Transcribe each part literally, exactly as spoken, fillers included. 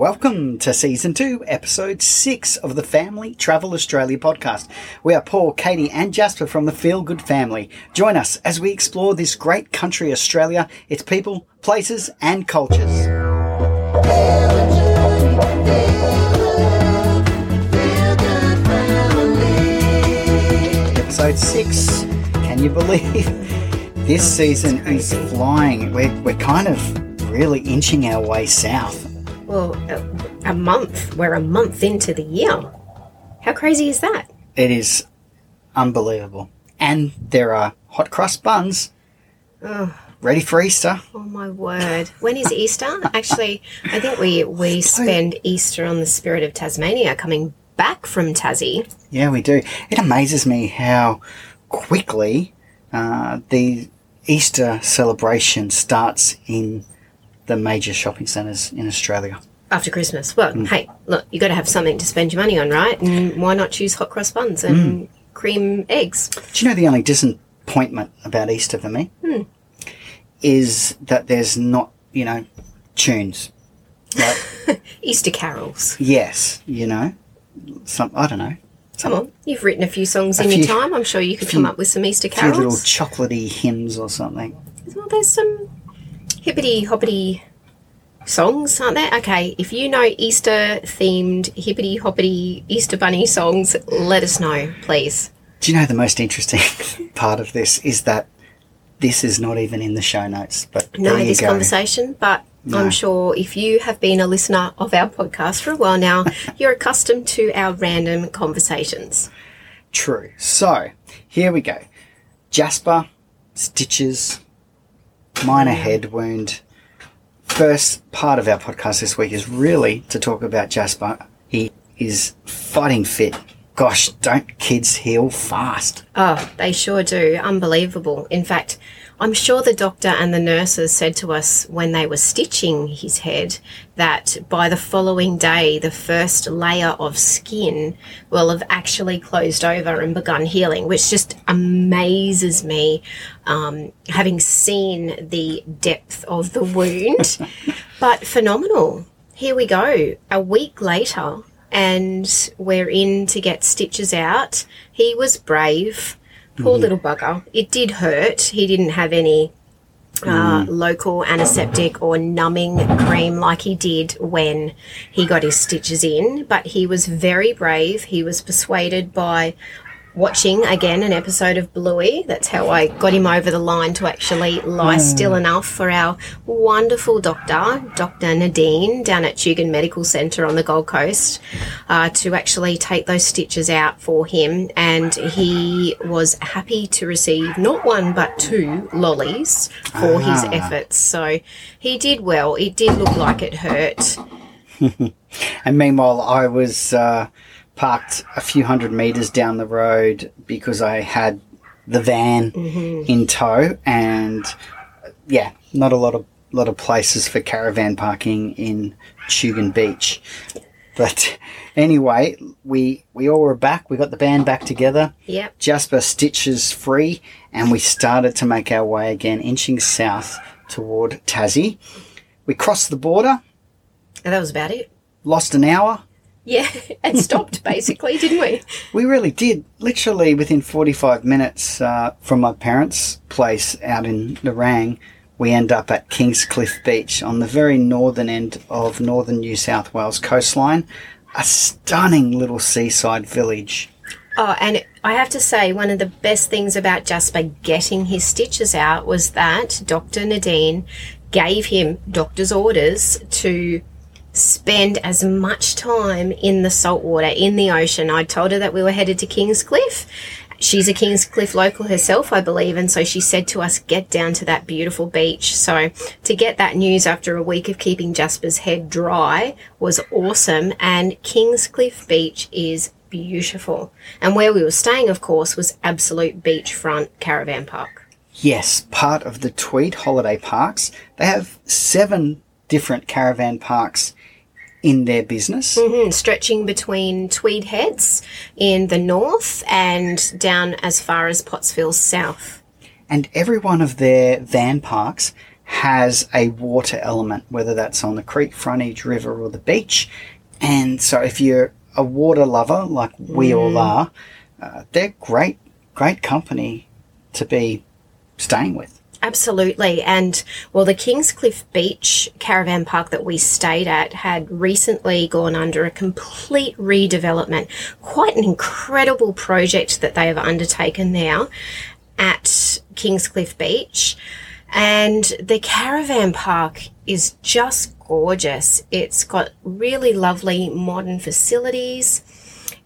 Welcome to Season two, Episode six of the Family Travel Australia Podcast. We are Paul, Katie and Jasper from the Feel Good Family. Join us as we explore this great country, Australia, its people, places and cultures. Episode six, can you believe? This season is flying. We're, we're kind of really inching our way south. Well, a, a month. We're a month into the year. How crazy is that? It is unbelievable. And there are hot crust buns. Oh. Ready for Easter. Oh, my word. When is Easter? Actually, I think we, we spend Easter on the Spirit of Tasmania coming back from Tassie. Yeah, we do. It amazes me how quickly uh, the Easter celebration starts in the major shopping centres in Australia. After Christmas. Well, mm. hey, look, you got to have something to spend your money on, right? And why not choose hot cross buns and mm. cream eggs? Do you know the only disappointment about Easter for me mm. is that there's not, you know, tunes. Like, Easter carols. Yes, you know. Some I don't know. Come on, you've written a few songs a in few, your time. I'm sure you could few, come up with some Easter carols. A few little chocolatey hymns or something. Well, there's some hippity-hoppity songs, aren't there? Okay, if you know Easter-themed hippity-hoppity Easter bunny songs, let us know, please. Do you know the most interesting part of this is that this is not even in the show notes, but no, there you this go. Conversation, but no. I'm sure if you have been a listener of our podcast for a while now, you're accustomed to our random conversations. True. So, here we go. Jasper, stitches, minor head wound. First part of our podcast this week is really to talk about Jasper. He is fighting fit. Gosh, don't kids heal fast? Oh, they sure do. Unbelievable. In fact, I'm sure the doctor and the nurses said to us when they were stitching his head that by the following day, the first layer of skin will have actually closed over and begun healing, which just amazes me, um, having seen the depth of the wound. But phenomenal. Here we go. A week later, and we're in to get stitches out. He was brave. Poor mm. little bugger. It did hurt. He didn't have any uh, mm. local antiseptic or numbing cream like he did when he got his stitches in, but he was very brave. He was persuaded by watching, again, an episode of Bluey. That's how I got him over the line to actually lie mm. still enough for our wonderful doctor, Dr Nadine, down at Tugun Medical Centre on the Gold Coast, uh, to actually take those stitches out for him. And he was happy to receive not one but two lollies for ah. his efforts. So he did well. It did look like it hurt. And meanwhile, I was... Uh parked a few hundred metres down the road because I had the van mm-hmm. in tow, and yeah, not a lot of lot of places for caravan parking in Tugun Beach. But anyway, we we all were back. We got the band back together. Yep. Jasper stitches free, and we started to make our way again, inching south toward Tassie. We crossed the border. And that was about it. Lost an hour. Yeah, and stopped basically, didn't we? We really did. Literally within forty-five minutes uh, from my parents' place out in Narang, we end up at Kingscliff Beach on the very northern end of northern New South Wales coastline. A stunning little seaside village. Oh, and I have to say one of the best things about Jasper getting his stitches out was that Dr Nadine gave him doctor's orders to spend as much time in the salt water, in the ocean. I told her that we were headed to Kingscliff. She's a Kingscliff local herself, I believe, and so she said to us, get down to that beautiful beach. So to get that news after a week of keeping Jasper's head dry was awesome, and Kingscliff Beach is beautiful. And where we were staying, of course, was absolute beachfront caravan park. Yes, part of the Tweed Holiday Parks. They have seven different caravan parks in their business. Mm-hmm. Stretching between Tweed Heads in the north and down as far as Pottsville south. And every one of their van parks has a water element, whether that's on the creek frontage, river, or the beach. And so if you're a water lover, like we mm. all are, uh, they're great, great company to be staying with. Absolutely. And, well, the Kingscliff Beach Caravan Park that we stayed at had recently gone under a complete redevelopment. Quite an incredible project that they have undertaken now at Kingscliff Beach. And the caravan park is just gorgeous. It's got really lovely modern facilities.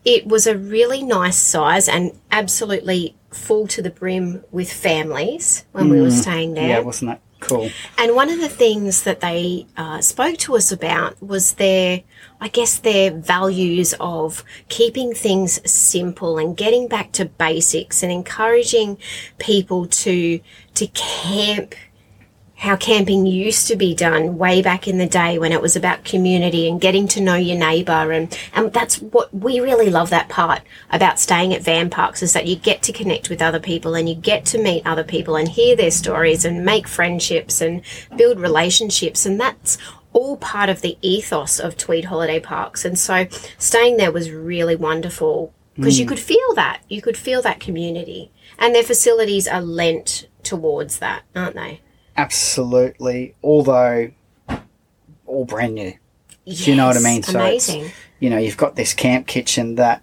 It was a really nice size and absolutely full to the brim with families when mm. we were staying there. Yeah, wasn't that cool? And one of the things that they uh, spoke to us about was their, I guess, their values of keeping things simple and getting back to basics and encouraging people to to camp how camping used to be done way back in the day when it was about community and getting to know your neighbour. And, and that's what we really love, that part about staying at van parks, is that you get to connect with other people and you get to meet other people and hear their stories and make friendships and build relationships. And that's all part of the ethos of Tweed Holiday Parks. And so staying there was really wonderful because mm. you could feel that. You could feel that community. And their facilities are lent towards that, aren't they? Absolutely, although all brand new. Yes, do you know what I mean? So amazing. It's, you know, you've got this camp kitchen that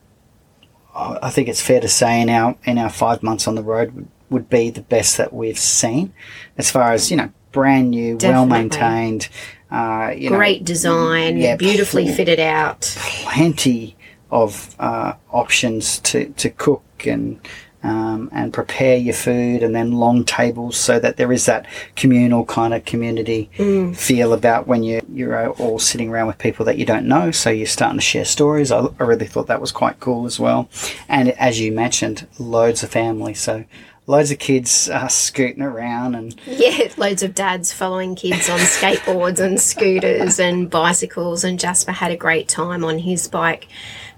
I think it's fair to say in our in our five months on the road would, would be the best that we've seen, as far as, you know, brand new, well maintained. Uh, you know, great design, yeah, beautifully pl- fitted out. Plenty of uh, options to, to cook and. Um, and prepare your food, and then long tables so that there is that communal kind of community mm. feel about when you, you're all sitting around with people that you don't know, so you're starting to share stories. I, I really thought that was quite cool as well. And as you mentioned, loads of family, so loads of kids uh, scooting around. And yeah, loads of dads following kids on skateboards and scooters and bicycles, and Jasper had a great time on his bike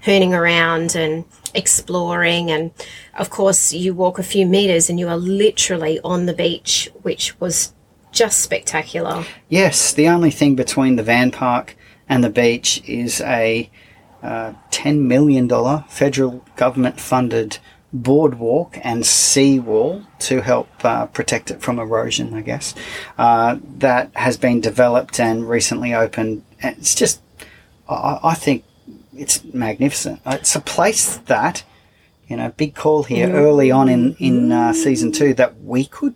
hooning around and exploring. And of course you walk a few meters and you are literally on the beach, which was just spectacular. Yes, the only thing between the van park and the beach is a uh, ten million dollars federal government funded boardwalk and seawall to help uh, protect it from erosion, I guess, uh, that has been developed and recently opened. And it's just, I, I think, it's magnificent. It's a place that, you know, big call here mm. early on in, in uh, season two that we could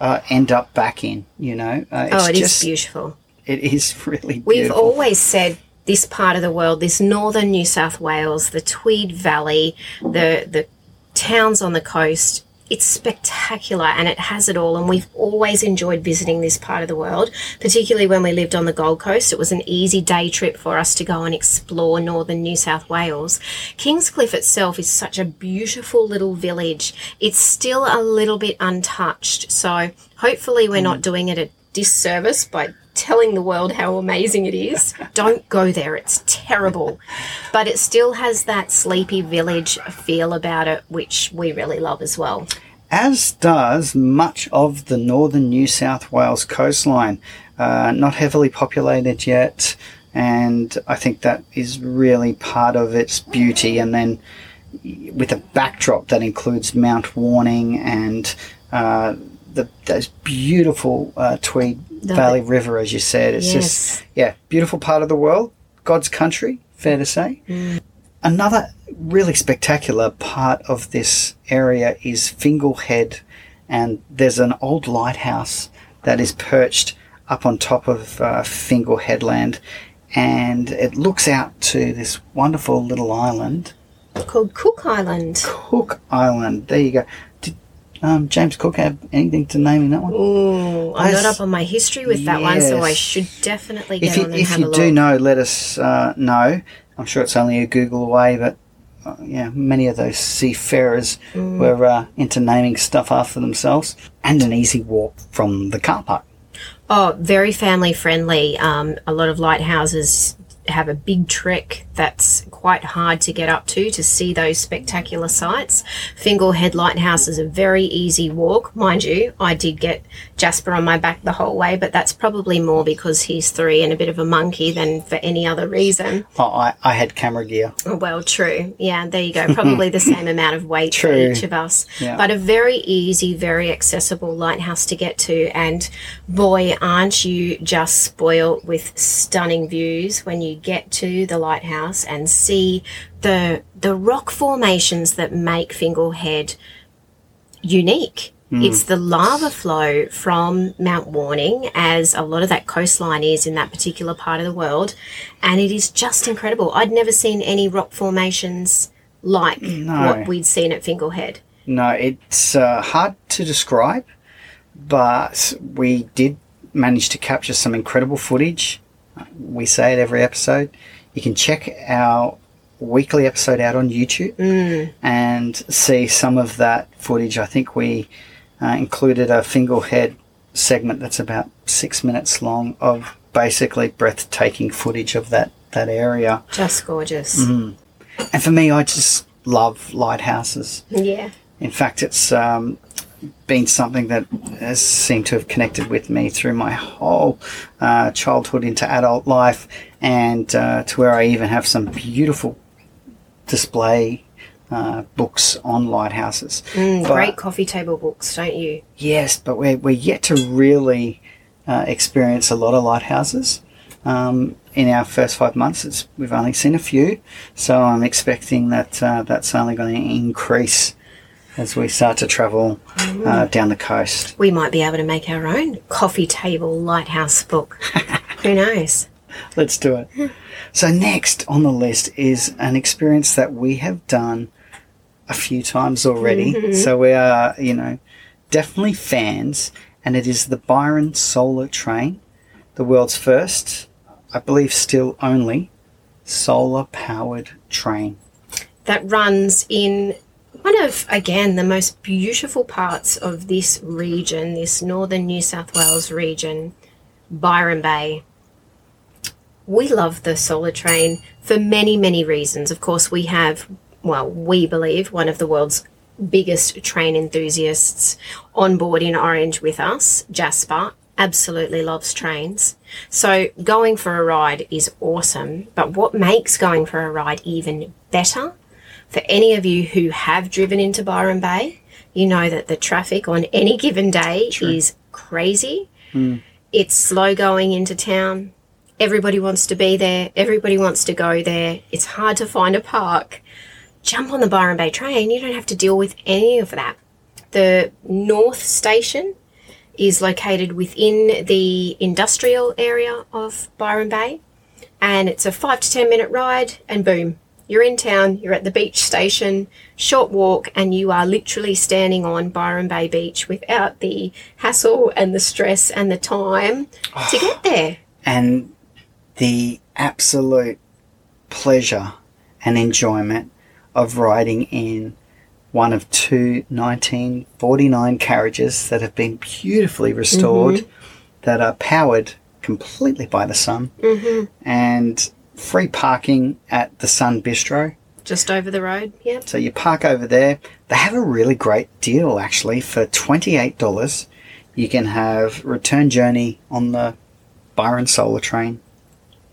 uh, end up back in, you know. Uh, it's oh, it just, is beautiful. It is really beautiful. We've always said this part of the world, this northern New South Wales, the Tweed Valley, the the towns on the coast, it's spectacular and it has it all. And we've always enjoyed visiting this part of the world, particularly when we lived on the Gold Coast. It was an easy day trip for us to go and explore northern New South Wales. Kingscliff itself is such a beautiful little village. It's still a little bit untouched. So hopefully we're not doing it a disservice by telling the world how amazing it is. Don't go there. It's terrible. But it still has that sleepy village feel about it, which we really love as well. As does much of the northern New South Wales coastline. Uh, not heavily populated yet, and I think that is really part of its beauty. And then with a backdrop that includes Mount Warning and uh, the, those beautiful uh, Tweed Valley River, as you said. It's yes. just, yeah, beautiful part of the world, God's country, fair to say. Mm. Another really spectacular part of this area is Fingal Head, and there's an old lighthouse that is perched up on top of uh, Fingal Headland, and it looks out to this wonderful little island. Called Cook Island. Cook Island, there you go. Um, James Cook have anything to name in that one? Ooh, I'm not up on my history with that yes. one, so I should definitely get if you, on and if have you a look. If you do know, let us uh, know. I'm sure it's only a Google away, but uh, yeah, many of those seafarers mm. were uh, into naming stuff after themselves. And an easy walk from the car park. Oh, very family friendly. Um, a lot of lighthouses have a big trek that's quite hard to get up to to see those spectacular sights. Fingal Head Lighthouse is a very easy walk. Mind you, I did get Jasper on my back the whole way, but that's probably more because he's three and a bit of a monkey than for any other reason. Oh, I, I had camera gear. Oh, well, true. Yeah, there you go. Probably the same amount of weight for each of us. Yeah. But a very easy, very accessible lighthouse to get to, and boy, aren't you just spoiled with stunning views when you get to the lighthouse and see the the rock formations that make Fingal Head unique. Mm. It's the lava flow from Mount Warning, as a lot of that coastline is in that particular part of the world, and it is just incredible. I'd never seen any rock formations like no. what we'd seen at Fingal Head. No, it's uh, hard to describe, but we did manage to capture some incredible footage. We say it every episode. You can check our weekly episode out on YouTube mm. and see some of that footage. I think we uh, included a Fingal Head segment that's about six minutes long of basically breathtaking footage of that, that area. Just gorgeous. Mm. And for me, I just love lighthouses. Yeah. In fact, it's um, been something that has seemed to have connected with me through my whole uh, childhood into adult life, and uh, to where I even have some beautiful display uh, books on lighthouses. Mm, but, great coffee table books, don't you? Yes, but we're, we're yet to really uh, experience a lot of lighthouses. Um, in our first five months, it's, we've only seen a few, so I'm expecting that uh, that's only going to increase as we start to travel uh, down the coast. We might be able to make our own coffee table lighthouse book. Who knows? Let's do it. So next on the list is an experience that we have done a few times already. Mm-hmm. So we are, you know, definitely fans, and it is the Byron Solar Train, the world's first, I believe still only, solar-powered train. That runs in one of, again, the most beautiful parts of this region, this northern New South Wales region, Byron Bay. We love the solar train for many, many reasons. Of course, we have, well, we believe one of the world's biggest train enthusiasts on board in Orange with us, Jasper. Absolutely loves trains. So going for a ride is awesome, but what makes going for a ride even better? For any of you who have driven into Byron Bay, you know that the traffic on any given day True. is crazy. Mm. It's slow going into town. Everybody wants to be there. Everybody wants to go there. It's hard to find a park. Jump on the Byron Bay train. You don't have to deal with any of that. The North Station is located within the industrial area of Byron Bay, and it's a five to ten minute ride, and boom. You're in town, you're at the beach station, short walk, and you are literally standing on Byron Bay Beach without the hassle and the stress and the time oh, to get there. And the absolute pleasure and enjoyment of riding in one of two nineteen forty-nine carriages that have been beautifully restored, mm-hmm. that are powered completely by the sun, mm-hmm. and free parking at the Sun Bistro. Just over the road, yeah. So you park over there. They have a really great deal, actually. For twenty-eight dollars, you can have return journey on the Byron Solar Train,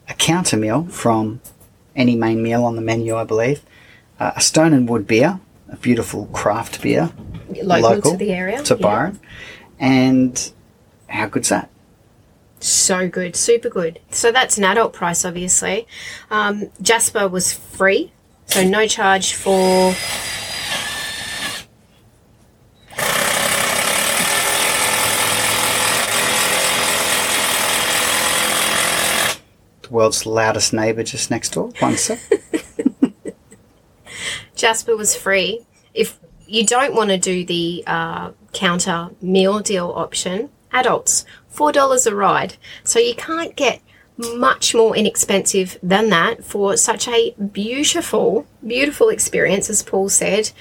a counter meal from any main meal on the menu, I believe, uh, a Stone and Wood beer, a beautiful craft beer. Local, local to the area. To yeah. Byron. And how good's that? So good, super good. So that's an adult price, obviously. Um, Jasper was free, so no charge for... The world's loudest neighbour just next door. One sec. Jasper was free. If you don't want to do the uh, counter meal deal option, adults, four dollars a ride. So you can't get much more inexpensive than that for such a beautiful, beautiful experience, as Paul said.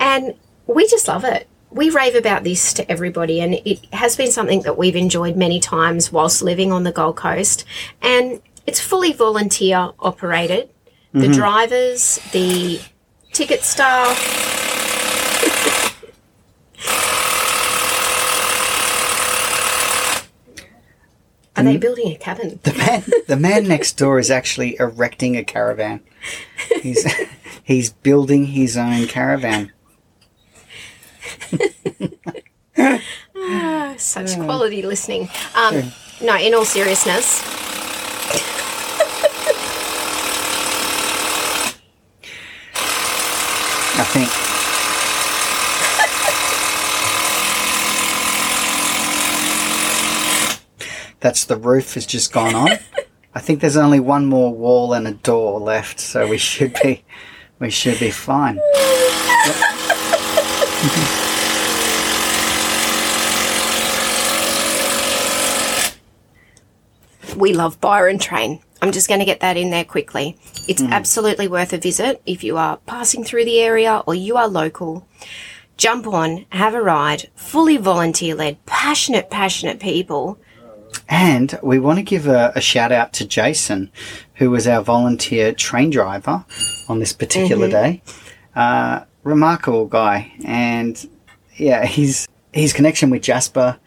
And we just love it. We rave about this to everybody, and it has been something that we've enjoyed many times whilst living on the Gold Coast. And It's fully volunteer operated. The mm-hmm. drivers, the ticket staff. Are they building a cabin? The man, the man next door is actually erecting a caravan. He's he's building his own caravan. ah, such yeah. quality listening. Um, yeah. No, in all seriousness. I think. That's the roof has just gone on. I think there's only one more wall and a door left, so we should be we should be fine. Yep. We love Byron Train. I'm just going to get that in there quickly. It's mm. absolutely worth a visit if you are passing through the area or you are local. Jump on, have a ride, fully volunteer-led, passionate, passionate people. And we want to give a, a shout out to Jason, who was our volunteer train driver on this particular mm-hmm. day. Uh, remarkable guy. And yeah, his, his connection with Jasper,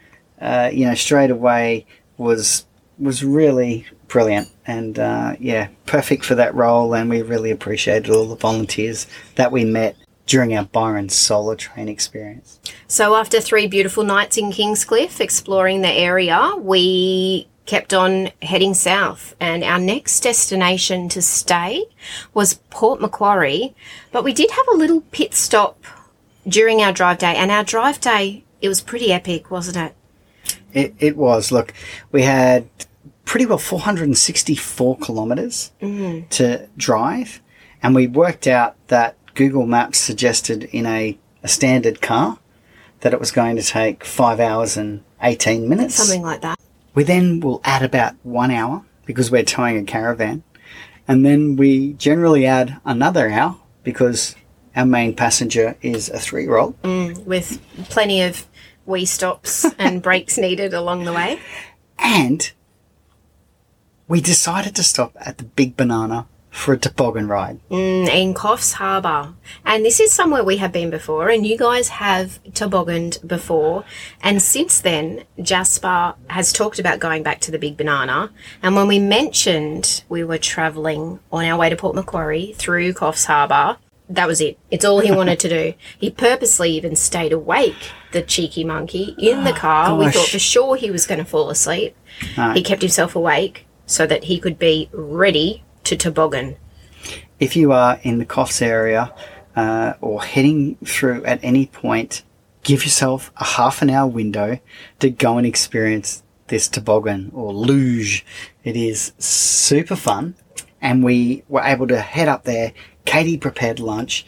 uh, you know, straight away was, was really brilliant and, uh, yeah, perfect for that role. And we really appreciated all the volunteers that we met during our Byron Solar Train experience. So after three beautiful nights in Kingscliff exploring the area, we kept on heading south, and our next destination to stay was Port Macquarie, but we did have a little pit stop during our drive day, and our drive day, it was pretty epic, wasn't it? It, it was. Look, we had pretty well four hundred sixty-four kilometres mm. to drive, and we worked out that Google Maps suggested in a, a standard car that it was going to take five hours and eighteen minutes. Something like that. We then will add about one hour because we're towing a caravan. And then we generally add another hour because our main passenger is a three-year-old. Mm, with plenty of wee stops and breaks needed along the way. And we decided to stop at the Big Banana for a toboggan ride. Mm, in Coffs Harbour. And this is somewhere we have been before, and you guys have tobogganed before. And since then, Jasper has talked about going back to the Big Banana. And when we mentioned we were travelling on our way to Port Macquarie through Coffs Harbour, that was it. It's all he wanted to do. He purposely even stayed awake, the cheeky monkey, in the car. Oh, we thought for sure he was going to fall asleep. No. He kept himself awake so that he could be ready to toboggan. If you are in the Coffs area uh, or heading through at any point, give yourself a half an hour window to go and experience this toboggan or luge. It is super fun, and we were able to head up there. Katie prepared lunch,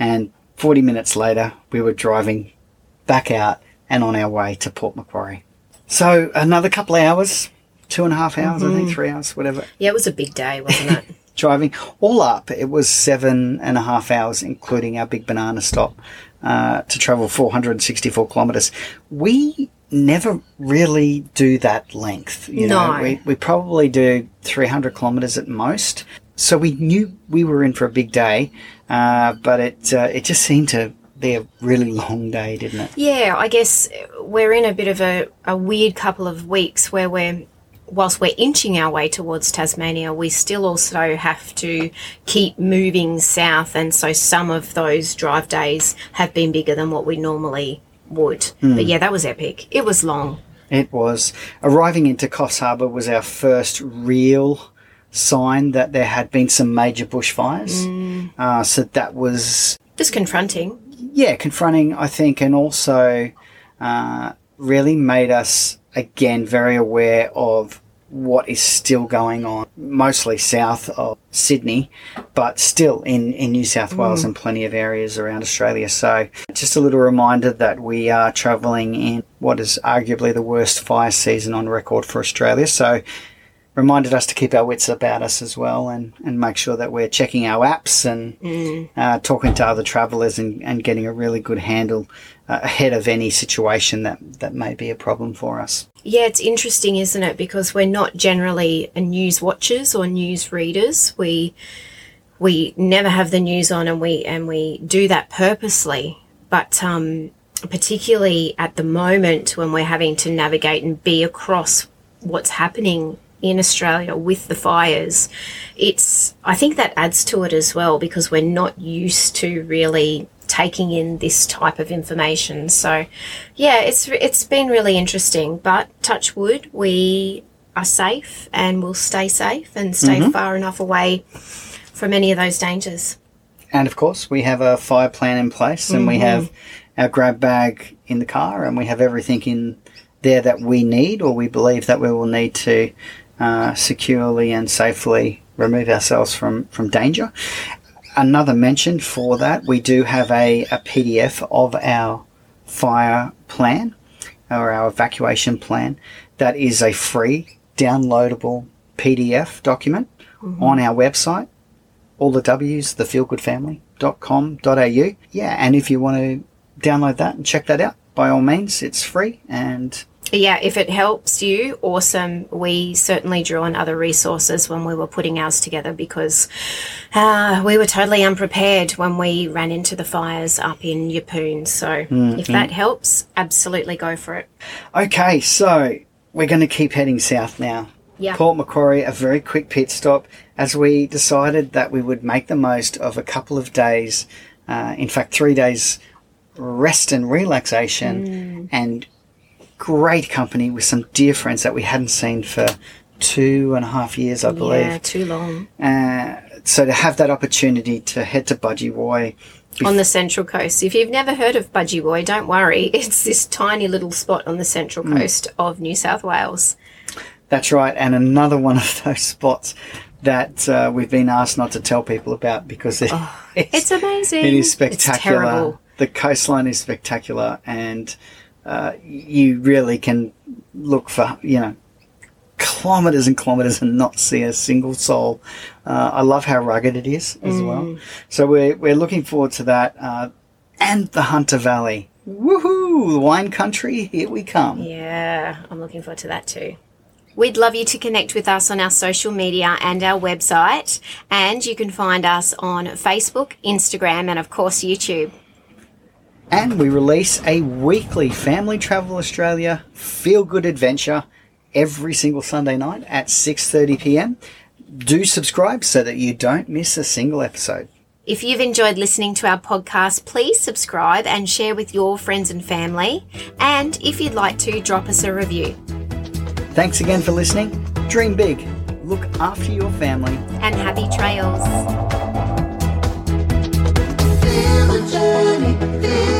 and forty minutes later we were driving back out and on our way to Port Macquarie. So another couple of hours. Two and a half hours, mm-hmm. I think, three hours, whatever. Yeah, it was a big day, wasn't it? Driving. All up, it was seven and a half hours, including our Big Banana stop, uh, to travel four hundred sixty-four kilometres. We never really do that length. You no. know, we, we probably do three hundred kilometres at most. So we knew we were in for a big day, uh, but it uh, it just seemed to be a really long day, didn't it? Yeah, I guess we're in a bit of a, a weird couple of weeks where we're, whilst we're inching our way towards Tasmania, we still also have to keep moving south, and so some of those drive days have been bigger than what we normally would. Mm. But, yeah, that was epic. It was long. It was. Arriving into Coffs Harbour was our first real sign that there had been some major bushfires. Mm. Uh, so that was... Just confronting. Yeah, confronting, I think, and also uh, really made us... Again, very aware of what is still going on, mostly south of Sydney, but still in, in New South Wales mm. and plenty of areas around Australia. So just a little reminder that we are travelling in what is arguably the worst fire season on record for Australia. So reminded us to keep our wits about us as well, and, and make sure that we're checking our apps and mm. uh, talking to other travellers and, and getting a really good handle uh, ahead of any situation that, that may be a problem for us. Yeah, it's interesting, isn't it? Because we're not generally news watchers or news readers. We we never have the news on, and we and we do that purposely. But um, particularly at the moment when we're having to navigate and be across what's happening in Australia with the fires, it's I think that adds to it as well, because we're not used to really taking in this type of information. So, yeah, it's it's been really interesting. But touch wood, we are safe and we'll stay safe and stay mm-hmm. far enough away from any of those dangers. And, of course, we have a fire plan in place and mm-hmm. we have our grab bag in the car and we have everything in there that we need, or we believe that we will need to uh, securely and safely remove ourselves from, from danger. Another mention for that, we do have a, a P D F of our fire plan or our evacuation plan that is a free downloadable P D F document mm-hmm. on our website. All the W's, the feel good family dot com dot a u. Yeah, and if you want to download that and check that out, by all means, it's free. And yeah, if it helps you, awesome. We certainly drew on other resources when we were putting ours together, because uh, we were totally unprepared when we ran into the fires up in Yeppoon. So mm-hmm. if that helps, absolutely go for it. Okay, so we're going to keep heading south now. Yeah. Port Macquarie, a very quick pit stop, as we decided that we would make the most of a couple of days, uh, in fact, three days rest and relaxation mm. and great company with some dear friends that we hadn't seen for two and a half years, I believe. Yeah, too long. Uh, so to have that opportunity to head to Budgewoy. Bef- on the Central Coast. If you've never heard of Budgewoy, don't worry. It's this tiny little spot on the Central mm. Coast of New South Wales. That's right, and another one of those spots that uh, we've been asked not to tell people about because it oh, is, it's amazing. It is spectacular. It's the coastline is spectacular, and uh, you really can look for, you know, kilometres and kilometres and not see a single soul. Uh, I love how rugged it is as mm. well. So we're, we're looking forward to that uh, and the Hunter Valley. Woohoo! Wine country, here we come. Yeah, I'm looking forward to that too. We'd love you to connect with us on our social media and our website, and you can find us on Facebook, Instagram, and, of course, YouTube. And we release a weekly Family Travel Australia feel-good adventure every single Sunday night at six thirty p m. Do subscribe so that you don't miss a single episode. If you've enjoyed listening to our podcast, please subscribe and share with your friends and family. And if you'd like to, drop us a review. Thanks again for listening. Dream big, look after your family, and happy trails. Feel the journey, feel